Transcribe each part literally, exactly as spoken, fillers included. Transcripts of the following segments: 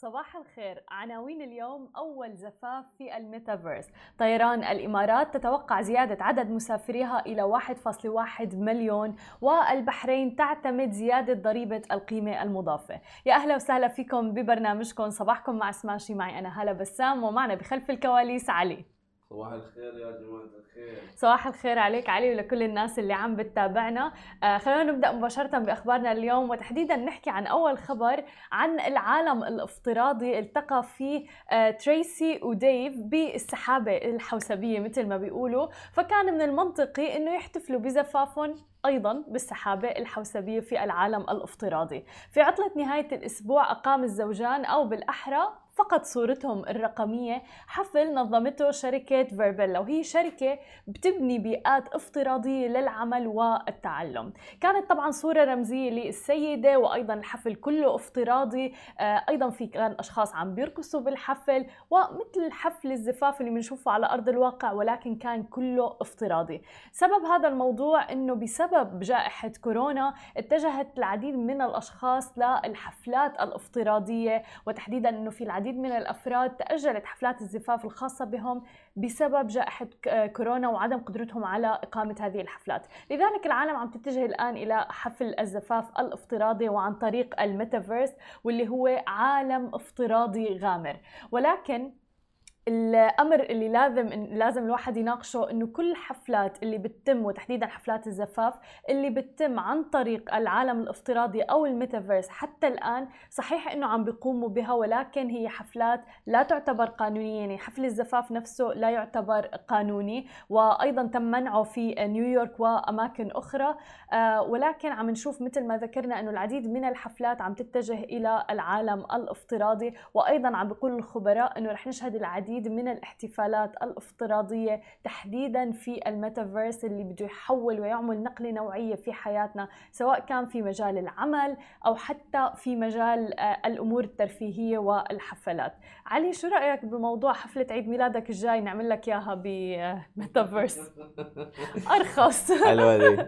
صباح الخير. عناوين اليوم: أول زفاف في الميتافيرس، طيران الإمارات تتوقع زيادة عدد مسافريها إلى واحد فاصلة واحد مليون، والبحرين تعتمد زيادة ضريبة القيمة المضافة. يا أهلا وسهلا فيكم ببرنامجكم صباحكم مع سماشي. معي أنا هلا بسام، ومعنا بخلف الكواليس علي. صباح الخير يا جماعة الخير. صباح الخير عليك علي ولكل الناس اللي عم بتتابعنا. آه خلونا نبدأ مباشرة بأخبارنا اليوم، وتحديدا نحكي عن أول خبر عن العالم الافتراضي التقى فيه آه تريسي وديف بالسحابة الحوسبية مثل ما بيقولوا، فكان من المنطقي إنه يحتفلوا بزفافهم أيضاً بالسحابة الحوسبية في العالم الافتراضي. في عطلة نهاية الأسبوع أقام الزوجان، أو بالأحرى فقط صورتهم الرقمية، حفل نظمته شركة فيربيلا، وهي شركة بتبني بيئات افتراضية للعمل والتعلم. كانت طبعاً صورة رمزية للسيدة، وأيضاً الحفل كله افتراضي، أيضاً في كان أشخاص عم بيرقصوا بالحفل ومثل حفل الزفاف اللي بنشوفه على أرض الواقع، ولكن كان كله افتراضي. سبب هذا الموضوع إنه بسبب بجائحة كورونا اتجهت العديد من الأشخاص للحفلات الافتراضية، وتحديدا أنه في العديد من الأفراد تأجلت حفلات الزفاف الخاصة بهم بسبب جائحة كورونا وعدم قدرتهم على إقامة هذه الحفلات. لذلك العالم عم تتجه الآن إلى حفل الزفاف الافتراضي وعن طريق الميتافيرس، واللي هو عالم افتراضي غامر. ولكن الأمر اللي لازم لازم الواحد يناقشه إنه كل الحفلات اللي بتتم، وتحديدا حفلات الزفاف اللي بتتم عن طريق العالم الافتراضي أو الميتافيرس حتى الآن، صحيح إنه عم بيقوموا بها، ولكن هي حفلات لا تعتبر قانونية. يعني حفل الزفاف نفسه لا يعتبر قانوني، وأيضا تم منعه في نيويورك وأماكن أخرى. آه ولكن عم نشوف مثل ما ذكرنا إنه العديد من الحفلات عم تتجه إلى العالم الافتراضي، وأيضا عم بيقول الخبراء إنه رح نشهد العديد من الاحتفالات الافتراضية تحديدا في الميتافيرس، اللي بده يحول ويعمل نقلة نوعية في حياتنا، سواء كان في مجال العمل أو حتى في مجال الأمور الترفيهية والحفلات. علي، شو رأيك بموضوع حفلة عيد ميلادك الجاي نعمل لك إياها بميتافيرس أرخص؟ حلوة دي.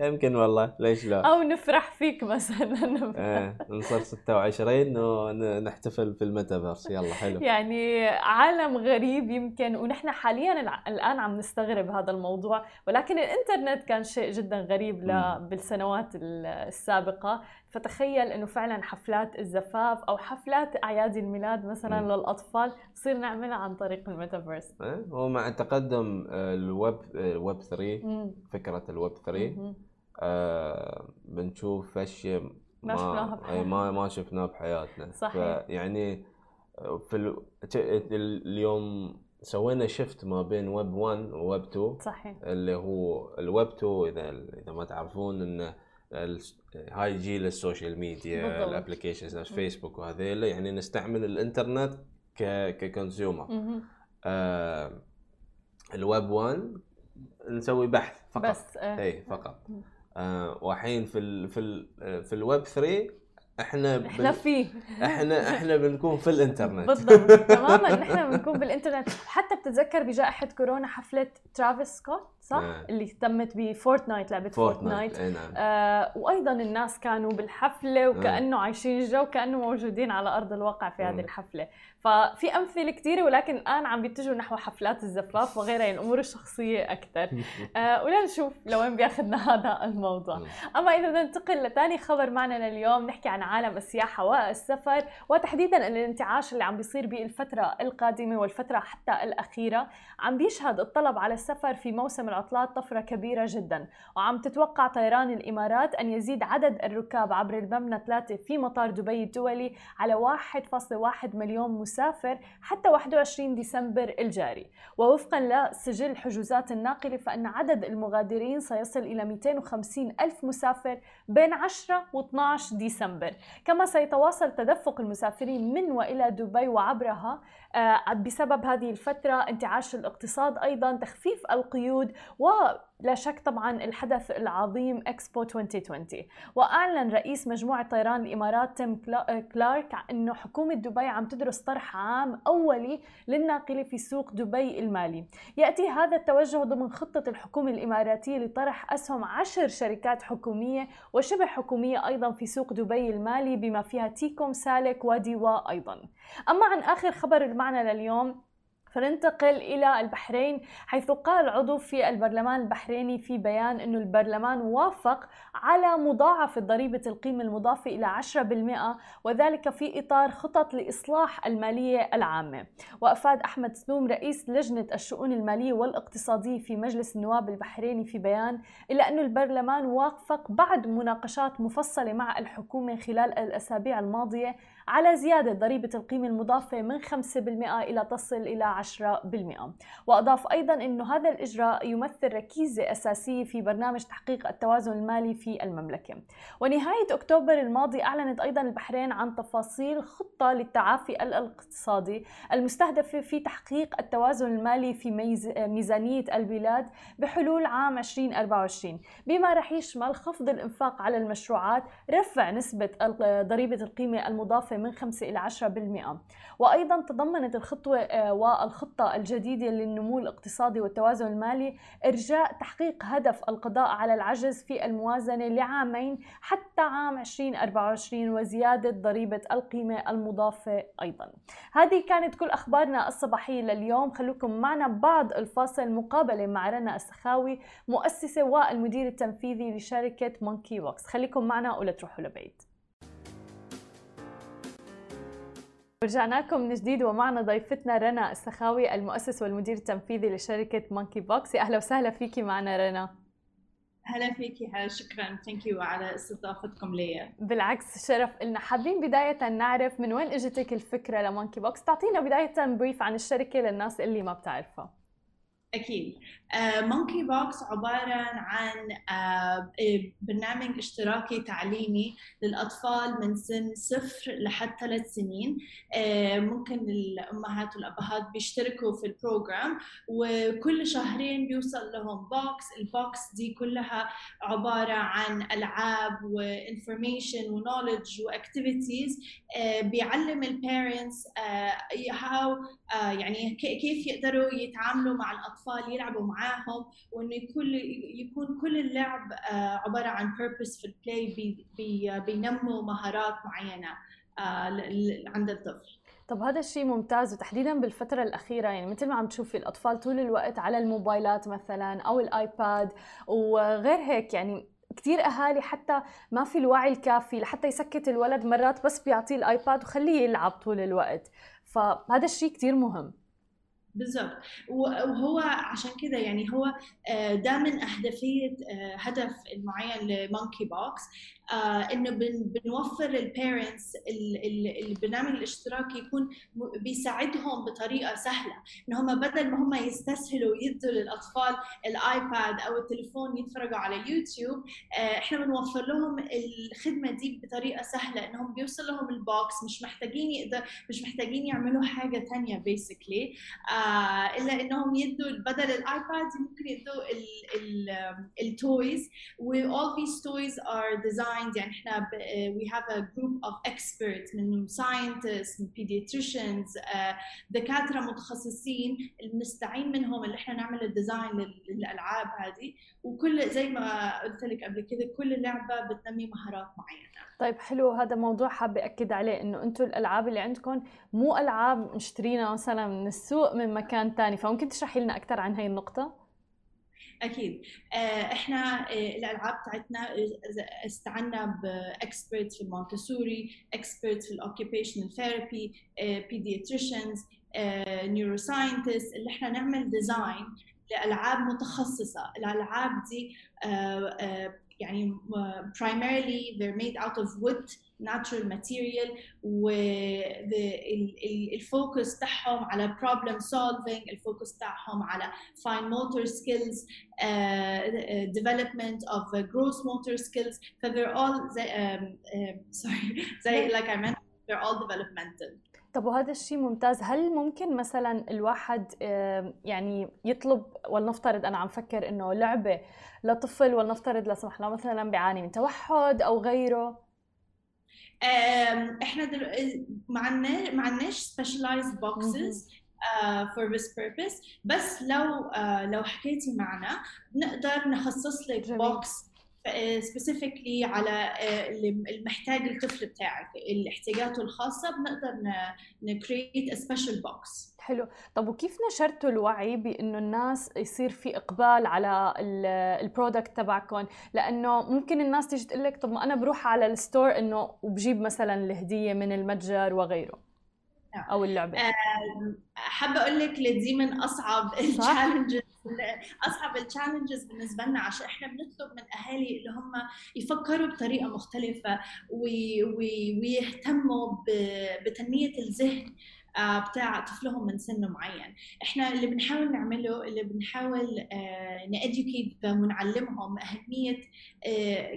يمكن والله، ليش لا؟ أو نفرح فيك مثلا. آه، نصير ستة وعشرين ونحتفل في الميتافيرس. يلا حلو، يعني عالم غريب يمكن، ونحن حاليا الآن عم نستغرب هذا الموضوع، ولكن الإنترنت كان شيء جدا غريب بالسنوات السابقة. فتخيل إنه فعلا حفلات الزفاف أو حفلات أعياد الميلاد مثلا م. للأطفال نصير نعملها عن طريق الميتافيرس. ومع تقدم الويب الويب ثلاثة م. فكرة الويب ثلاثة م. آه بنشوف أشياء ما شفناها ما ما شفناها بحياتنا. صحيح. يعني في ال... اليوم سوينا شيفت ما بين ويب واحد وويب اثنين. صحيح. اللي هو الويب اثنين، اذا اذا ما تعرفون، انه ال... هاي جيل السوشيال ميديا، الابلكيشنز مثل فيسبوك وهذيل، يعني نستعمل الانترنت ك ككونسيومر. آه... الويب واحد نسوي بحث فقط بس. آه. اي فقط. آه... وحين في ال... في ال... في الويب ثلاثة احنا بن... احنا فيه احنا احنا بنكون في الانترنت. بالضبط، تماما، نحن بنكون بالانترنت. حتى بتتذكر بجائحة كورونا حفلة ترافيس سكوت، صح؟ آه. اللي تمت بفورتنايت، لعبة فورتنايت. آه. آه. وايضا الناس كانوا بالحفلة وكأنه آه. عايشين الجو، كأنه موجودين على ارض الواقع في آه. هذه الحفلة. ففي امثله كثيره، ولكن الان عم بيتجهوا نحو حفلات الزفاف وغيرها، الامور الشخصيه اكثر. آه ولنشوف لوين بياخذنا هذا الموضوع. اما اذا بدنا ننتقل لثاني خبر معنا اليوم، نحكي عن عالم السياحه والسفر، وتحديدا الانتعاش اللي عم بيصير بالفتره القادمه والفتره حتى الاخيره. عم بيشهد الطلب على السفر في موسم العطلات طفره كبيره جدا، وعم تتوقع طيران الامارات ان يزيد عدد الركاب عبر المبنى ثلاثة في مطار دبي الدولي على واحد فاصلة واحد مليون مسافر سافر حتى واحد وعشرين ديسمبر الجاري. ووفقا لسجل الحجوزات الناقلة، فإن عدد المغادرين سيصل إلى مئتين وخمسين ألف مسافر بين عشرة واثني عشر ديسمبر. كما سيتواصل تدفق المسافرين من وإلى دبي وعبرها بسبب هذه الفترة، انتعاش الاقتصاد، أيضا تخفيف القيود، و لا شك طبعا الحدث العظيم إكسبو ألفين وعشرين. وأعلن رئيس مجموعة طيران الإمارات تيم كلارك أنه حكومة دبي عم تدرس طرح عام أولي للناقلة في سوق دبي المالي. يأتي هذا التوجه ضمن خطة الحكومة الإماراتية لطرح أسهم عشر شركات حكومية وشبه حكومية أيضا في سوق دبي المالي بما فيها تيكوم، سالك، وديوا أيضا. أما عن آخر خبر معنا لليوم فننتقل إلى البحرين، حيث قال عضو في البرلمان البحريني في بيان أن البرلمان وافق على مضاعفة ضريبة القيمة المضافة إلى عشرة بالمئة، وذلك في إطار خطط لإصلاح المالية العامة. وأفاد أحمد سلوم رئيس لجنة الشؤون المالية والاقتصادية في مجلس النواب البحريني في بيان إلا أن البرلمان وافق بعد مناقشات مفصلة مع الحكومة خلال الأسابيع الماضية على زيادة ضريبة القيمة المضافة من خمسة بالمئة إلى تصل إلى عشرة بالمئة. وأضاف أيضا أن هذا الإجراء يمثل ركيزة أساسية في برنامج تحقيق التوازن المالي في المملكة. ونهاية أكتوبر الماضي أعلنت أيضا البحرين عن تفاصيل خطة للتعافي الاقتصادي المستهدفة في تحقيق التوازن المالي في ميزانية البلاد بحلول عام ألفين وأربعة وعشرين، بما رح يشمل خفض الإنفاق على المشروعات، رفع نسبة ضريبة القيمة المضافة من خمسة إلى عشرة بالمئة. وأيضا تضمنت الخطوة والخطة الجديدة للنمو الاقتصادي والتوازن المالي إرجاء تحقيق هدف القضاء على العجز في الموازنة لعامين حتى عام ألفين وأربعة وعشرين وزيادة ضريبة القيمة المضافة أيضا. هذه كانت كل أخبارنا الصباحية لليوم، خلوكم معنا بعد الفاصل مقابلة مع رنا السخاوي مؤسسة والمدير التنفيذي لشركة مونكي ووركس. خليكم معنا ولا تروحوا لبعيد. رجعنا لكم من جديد ومعنا ضيفتنا رنا السخاوي المؤسس والمدير التنفيذي لشركة مونكي ووركس. أهلا وسهلا فيكي معنا رنا. أهلا فيكي، شكرا ثانك يو على استضافتكم لي. بالعكس شرف لنا. حابين بداية نعرف من وين اجتك الفكرة لمونكي ووركس، تعطينا بداية بريف عن الشركة للناس اللي ما بتعرفها. أكيد. مونكي ووركس عبارة عن برنامج اشتراكي تعليمي للأطفال من سن صفر لحد ثلاث سنين. ممكن الأمهات والأبهات بيشتركوا في البروجرام، وكل شهرين بيوصل لهم بوكس. البوكس دي كلها عبارة عن ألعاب وإنفورميشن ونوليدج وأكتيفيتيز بيعلم البيرنتس يعني كيف يقدروا يتعاملوا مع الأطفال، يلعبوا معاهم، وإنه يكون يكون كل اللعب عبارة عن purposeful play بي بي بينموا مهارات معينة عند الطفل. طب هذا الشيء ممتاز، وتحديدا بالفترة الأخيرة يعني مثل ما عم تشوفي الأطفال طول الوقت على الموبايلات مثلا أو الآيباد وغير هيك، يعني كتير أهالي حتى ما في الوعي الكافي لحتى يسكت الولد، مرات بس بيعطيه الآيباد وخليه يلعب طول الوقت، فهذا الشيء كتير مهم. بالضبط، وهو عشان كده يعني هو ده من أهدافية هدف المعين لمونكي ووركس، إنه بنوفر للبيرنتس البرنامج الاشتراكي يكون بيساعدهم بطريقة سهلة، إن هم بدل ما هم يستسهلوا يدوا للأطفال الآيباد أو التليفون يتفرجوا على يوتيوب، إحنا بنوفر لهم الخدمة دي بطريقة سهلة، إنهم بيوصل لهم البوكس، مش محتاجين يقدر مش محتاجين يعملوا حاجة تانية basically، إلا إنهم يدوا بدل الآيباد ممكن يدوا التويز. وall these toys are designed يعني إحنا we have a group of experts من scientists، من pediatricians، دكاترة متخصصين بنستعين منهم اللي إحنا نعمل الديزاين للألعاب هذه، وكل زي ما قلت لك قبل كده كل لعبة بتنمي مهارات معينة. طيب حلو، هذا موضوع حابة أكد عليه، إنه أنتم الألعاب اللي عندكم مو ألعاب نشترينا مثلا من السوق من مكان تاني، فممكن تشرحي لنا أكثر عن هاي النقطة؟ أكيد. إحنا الألعاب بتاعتنا استعنا بإكسبرت في المونتسوري، إكسبرت في الأوكيبيشنال ثيرابي، بيدياتريشنز، نيوروساينتست، اللي إحنا نعمل ديزاين لألعاب متخصصة. الألعاب دي يعني primarily they're made out of wood natural material، والفوكس تاعهم على problem solving، الفوكس تاعهم على fine motor skills، uh, development of gross motor skills. So they're all they, um, uh, sorry like I mentioned they're all developmental. طب وهذا الشيء ممتاز. هل ممكن مثلا الواحد يعني يطلب، ولنفترض انا عم فكر انه لعبه لطفل ولنفترض لا سمح الله مثلا بيعاني من توحد او غيره؟ احنا دل... ما عنا ما عندناش سبيشالايزد بوكسز فور ذس بيربز، بس لو uh, لو حكيتي معنا نقدر نخصص لك بوكس سبيسيفيكلي على المحتاج الطفل بتاعك، الاحتياجاته الخاصه بنقدر نكريت سبيشال بوكس. حلو. طب وكيف نشرتوا الوعي بانه الناس يصير في اقبال على البرودكت تبعكم؟ لانه ممكن الناس تيجي تقول لك طب ما انا بروح على الستور انه وبجيب مثلا الهديه من المتجر وغيره او اللعبه. حابه اقول لك دي من اصعب التشالنجز اصعب التشالنجز بالنسبه لنا، عشان احنا بنطلب من اهالي اللي هم يفكروا بطريقه مختلفه ويهتموا بتنميه الذهن بتاع طفلهم من سن معين. احنا اللي بنحاول نعمله اللي بنحاول نأديوكيت ونعلمهم اهميه،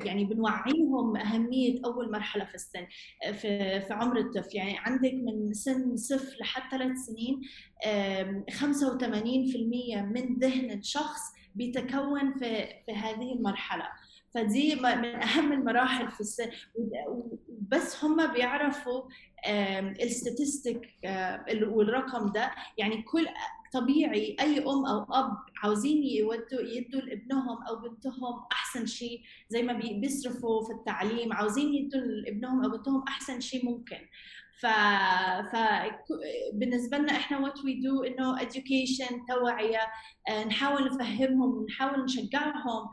يعني بنوعيهم اهميه اول مرحله في السن في في عمر الطفل. يعني عندك من سن صفر لحد ثلاث سنين خمسة وثمانين بالمئة من ذهن الشخص بيتكون في في هذه المرحله، فدي من اهم المراحل في السن. بس هم بيعرفوا الستاتستيك والرقم ده، يعني كل طبيعي اي ام او اب عاوزين يودوا يدوا لابنهم او بنتهم احسن شيء، زي ما بيصرفوا في التعليم عاوزين يدوا لابنهم او بنتهم احسن شيء ممكن. ف بالنسبه لنا احنا وات وي دو انه education توعيه، نحاول نفهمهم ونحاول نشجعهم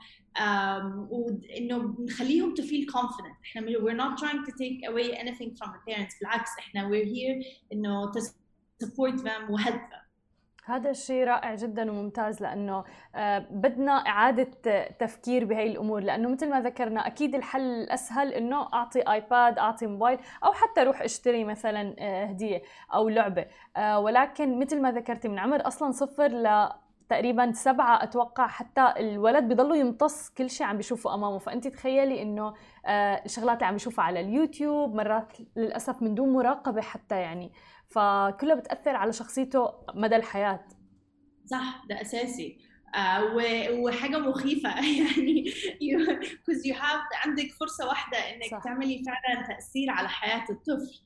وانه نخليهم to feel confident. احنا we're not trying to take away anything from the parents، بالعكس احنا we're here انه to support them و help them. هذا الشيء رائع جدا وممتاز، لأنه بدنا إعادة تفكير بهاي الأمور، لأنه مثل ما ذكرنا أكيد الحل الأسهل أنه أعطي آيباد، أعطي موبايل، أو حتى روح أشتري مثلا هدية أو لعبة، ولكن مثل ما ذكرتي من عمر أصلا صفر ل تقريبا سبعة أتوقع حتى الولد بيضلوا يمتص كل شيء عم بيشوفه أمامه. فأنت تخيلي إنه الشغلات اللي عم بيشوفها على اليوتيوب مرات للأسف من دون مراقبة حتى، يعني فكلها بتأثر على شخصيته مدى الحياة. صح، ده أساسي. آه وحاجه مخيفه يعني because you have عندك فرصة واحدة إنك صح. تعملي فعلا تأثير على حياة الطفل.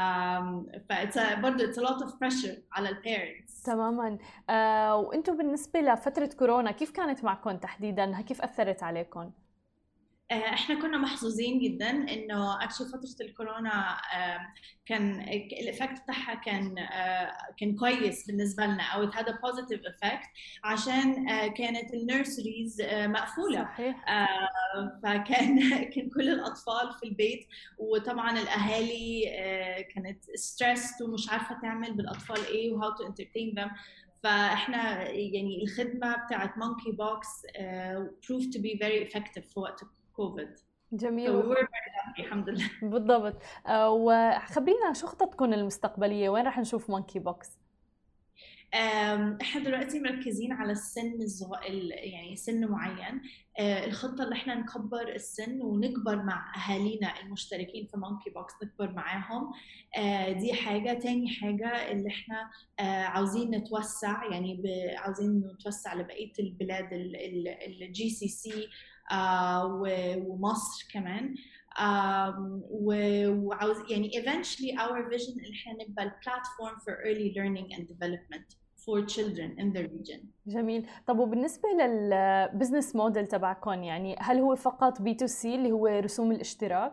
امم فا برضه it's a lot of pressure على البيرنتس. تماما. آه وانتم بالنسبه لفتره كورونا كيف كانت معكم تحديدا؟ كيف اثرت عليكم؟ آه احنا كنا محظوظين جدا انه اكشلي فتره الكورونا آه كان الافكت بتاعها كان آه كان كويس بالنسبه لنا، او it had a positive effect، عشان آه كانت النيرسريز آه مقفوله. صحيح. آه فكان كان كل الاطفال في البيت، وطبعا الاهالي آه كانت stressed ومش عارفه تعمل بالاطفال ايه و how to entertain them. فاحنا يعني الخدمه بتاعت مونكي بوكس آه proved to be very effective في وقت كوفيد. جميل. الحمد لله. بالضبط. وخبرينا شو خططكم المستقبليه، وين راح نشوف مونكي بوكس؟ احنا دلوقتي مركزين على السن الزغ... يعني سن معين. الخطه اللي احنا نكبر السن ونكبر مع اهالينا المشتركين في مونكي بوكس، نكبر معاهم، دي حاجه. تاني حاجه اللي احنا عاوزين نتوسع، يعني ب... عاوزين نتوسع لبقيه البلاد الجي سي سي ومصر كمان، وعاوز يعني eventually our vision اللي احنا نبقى platform for early learning and development for children in the region. جميل. طب وبالنسبة للبزنس موديل تبعكم، يعني هل هو فقط بي تو سي اللي هو رسوم الاشتراك؟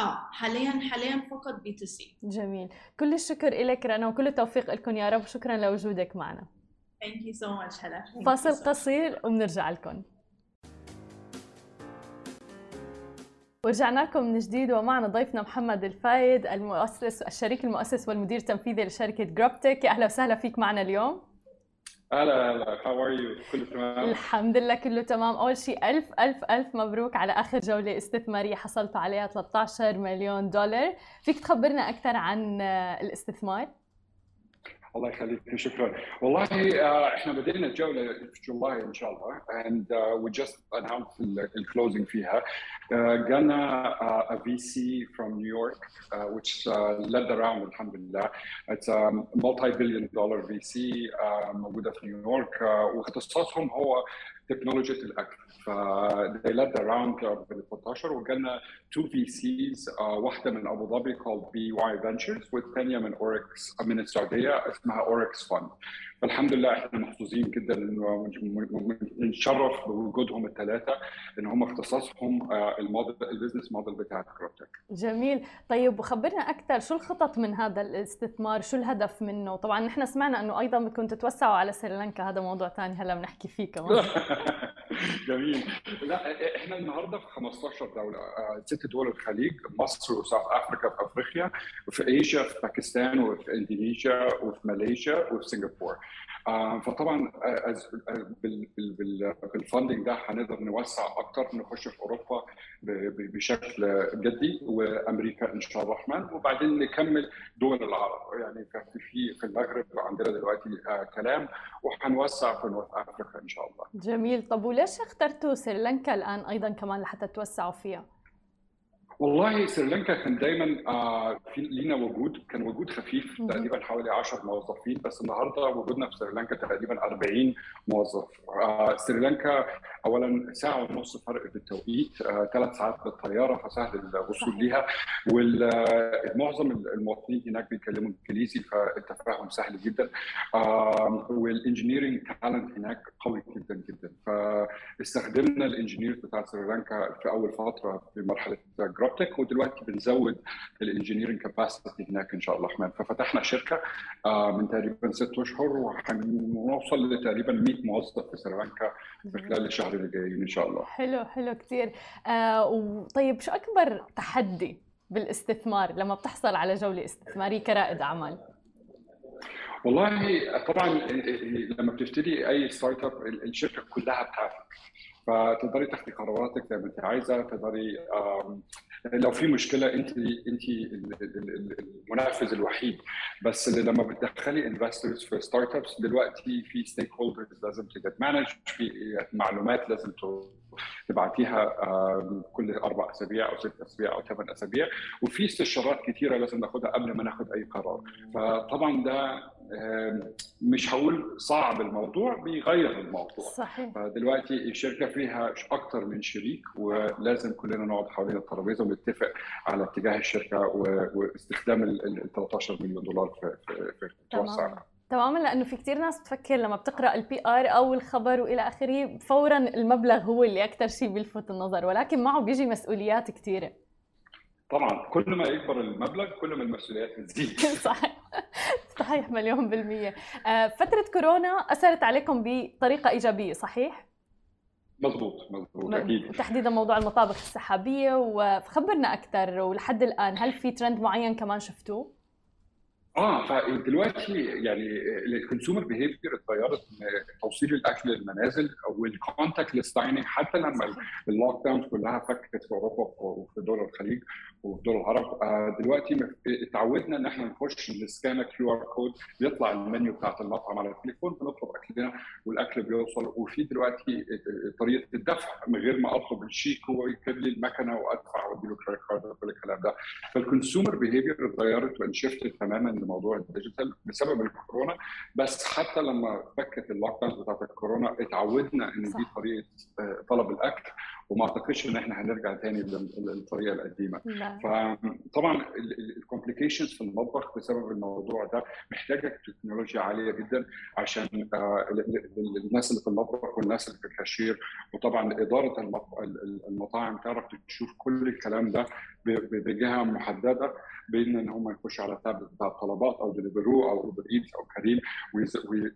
اه حاليا حاليا فقط بي تو سي. جميل. كل الشكر إليك رنا وكل التوفيق لكم يا رب، شكرا لوجودك معنا. Thank you so much هلا. فاصل so قصير وبنرجع لكم. ورجعنا لكم من جديد ومعنا ضيفنا محمد الفايد المؤسس الشريك المؤسس والمدير التنفيذي لشركة جروب تيك. أهلا وسهلا فيك معنا اليوم. أهلا أهلا. How are you؟ كله تمام؟ الحمد لله كله تمام. أول شيء ألف ألف ألف مبروك على آخر جولة استثمارية حصلتوا عليها ثلاثة عشر مليون دولار. فيك تخبرنا أكثر عن الاستثمار؟ الله يخليك، شكرا. والله احنا بدينا الجوله في جولاي ان شاء الله and we just announced the closing فيها. جانا a في سي from New York which led the round الحمد لله. It's a multi-billion dollar في سي موجوده في نيويورك واختصاصهم هو تكنولوجيا الاكل. فدي لد راوند ألفين وثلاثطعش وجالنا تو في سيز واحده من ابو ظبي called بي واي Ventures والثانيه من اوركس من السعوديه اسمها Oryx Fund. فالحمد لله احنا محظوظين جدا انه نتشرف بوجودهم الثلاثه ان هم اختصاصهم الموديل البزنس موديل بتاع جروب تك. جميل، طيب وخبرنا اكثر شو الخطط من هذا الاستثمار؟ شو الهدف منه؟ طبعا نحن سمعنا انه ايضا بدكم تتوسعوا على سريلانكا، هذا موضوع ثاني هلا بنحكي فيه كمان. جميل. لا احنا النهارده في خمسطعش دوله، ست دول الخليج، مصر وساوث افريكا في افريقيا، وفي ايجا في باكستان وفي اندونيسيا وفي ماليزيا وفي سنغافوره. فطبعا بالفاندنج ده هنقدر نوسع اكتر، نخش في اوروبا بشكل جدي وامريكا ان شاء الله الرحمن، وبعدين نكمل دول العرب. يعني في في المغرب عندنا دلوقتي كلام وهنوسع في نورث افريقيا ان شاء الله. جميل، طب وليش اخترتوا سريلانكا الان ايضا كمان لحتى توسعوا فيها؟ والله سريلانكا كان دايما في لينا وجود، كان وجود خفيف تقريبا حوالي عشرة موظفين بس، النهارده وجودنا في سريلانكا تقريبا أربعين موظف. سريلانكا اولا ساعه ونص فرق بالتوقيت، ثلاث ساعات بالطياره فسهل الوصول ليها، والمعظم المواطنين هناك بيتكلموا انجليزي فالتفاهم سهل جدا، والانجنييرنج تالنت هناك قوي جدا جدا. فاستخدمنا الانجنييرز بتاع سريلانكا في اول فتره في مرحله ودلوقتي بنزود الانجنييرنج كاباسيتي هناك ان شاء الله الرحمن. ففتحنا شركه من تقريبا ست اشهر وهنوصل لتقريبا مية موظف في سريلانكا في خلال الشهر اللي جايين ان شاء الله. حلو حلو كثير. آه طيب شو اكبر تحدي بالاستثمار لما بتحصل على جوله استثماريه كرائد اعمال؟ والله طبعا لما بتبتدي اي ستارت اب الشركه كلها بتاعتك، فتقدري تاخدي قراراتك زي ما انت عايزه، تقدري لو في مشكله انت انت المنافس الوحيد. بس اللي لما بتدخلي انفسترز في ستارت ابس دلوقتي في ستيك هولدرز لازم تتمانج، في معلومات لازم تبعتيها كل اربع اسابيع او ست اسابيع او ثمان اسابيع، وفي استشارات كثيره لازم ناخدها قبل ما ناخد اي قرار. فطبعا ده مش هقول صعب، الموضوع بيغير الموضوع. صحيح. فدلوقتي الشركه فيها اكتر من شريك ولازم كلنا نقعد حوالين الترابيزه ونتفق على اتجاه الشركه واستخدام ال ثلاثطعش مليون دولار في في توسعنا. تماما، لانه في كثير ناس بتفكر لما بتقرا البي ار او الخبر والى اخره فورا المبلغ هو اللي اكثر شيء بيلفت النظر، ولكن معه بيجي مسؤوليات كثيره. طبعا كل ما يكبر المبلغ كل ما المسؤوليات بتزيد. صحيح صحيح مليون بالمية. فترة كورونا أثرت عليكم بطريقة إيجابية صحيح؟ مضبوط مضبوط أكيد، تحديدا موضوع المطابخ السحابية. وخبرنا أكثر، ولحد الآن هل في ترند معين كمان شفتوه؟ اه فدلوقتي يعني الكونسيومر بيهيفير اتغيرت، توصيل الاكل للمنازل والكونتاكتلس دايننج. حتى لما اللوك داونز كلها فكت في اوروبا وفي دول الخليج وفي دول العرب، دلوقتي اتعودنا ان احنا نخش نسكان كيو ار كود، بيطلع المنيو بتاعت المطعم على التليفون، بنطلب اكلنا والاكل بيوصل. وفي دلوقتي طريقه الدفع من غير ما اطلب الشيك، هو يكتب لي المكنه وادفع وادي له كريدت كارد وكل الكلام ده. فالكونسيومر بيهيفير اتغيرت وانشفتت تماما موضوع الديجيتال بسبب الكورونا. بس حتى لما فكت اللوك داونز بتاعت الكورونا اتعودنا ان دي طريقه طلب الاكل، وما اعتقدش ان احنا هنرجع تاني للطريقه القديمه. فطبعا الكومبليكيشنز في المطبخ بسبب الموضوع ده محتاجه تكنولوجيا عاليه جدا عشان الناس اللي في المطبخ والناس اللي في الكاشير، وطبعا اداره المطاعم تعرف تشوف كل الكلام ده بجهه محدده، بين ان هم يخشوا على التابلت بتاع الطلبات او ديليفرو او اوبر ايتس او كريم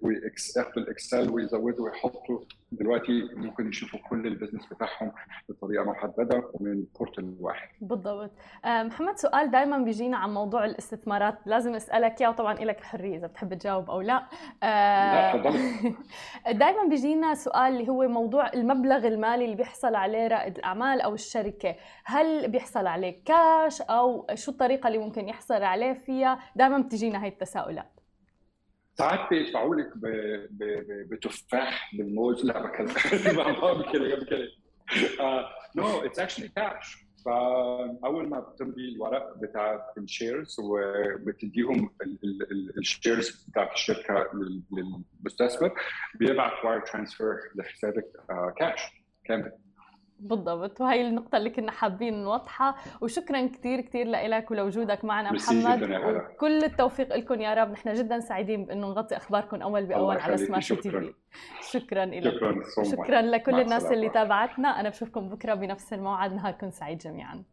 وياخدوا الاكسل ويزودوا ويحطوا. دلوقتي ممكن يشوفوا كل البزنس بتاعهم بطريقه محدده ومن بورتال واحد. بالضبط. محمد، سؤال دائما بيجينا عن موضوع الاستثمارات لازم اسالك اياه، وطبعا لك الحريه اذا بتحب تجاوب او لا. لا تفضلي. دائما بيجينا سؤال اللي هو موضوع المبلغ المالي اللي بيحصل عليه رائد الاعمال او الشركه، هل بيحصل عليه كاش او شو الطريقه اللي ممكن يحصل عليه فيها؟ دائما بتجينا هاي التساؤلات. ساعات بيدفعوا لك بتفاح بالموز. لا ما كان ما كده كده نو اتس اكشلي كاش. فاول ما بتمضي الورق بتاع الشيرز وبتديهم الشيرز بتاع الشركه للمستثمر بيبعت واير ترانسفير لحسابك كاش كامل. بالضبط، وهي النقطة اللي كنا حابين نوضحها. وشكراً كتير كتير لإلك ولوجودك معنا محمد، وكل التوفيق لكم يا رب. نحن جداً سعيدين بأنه نغطي أخباركم أول بأول على سماشي تي في. شكراً إلك، شكراً, شكراً لكل الناس اللي تابعتنا. أنا بشوفكم بكرة بنفس الموعد. نهاركم سعيد جميعاً.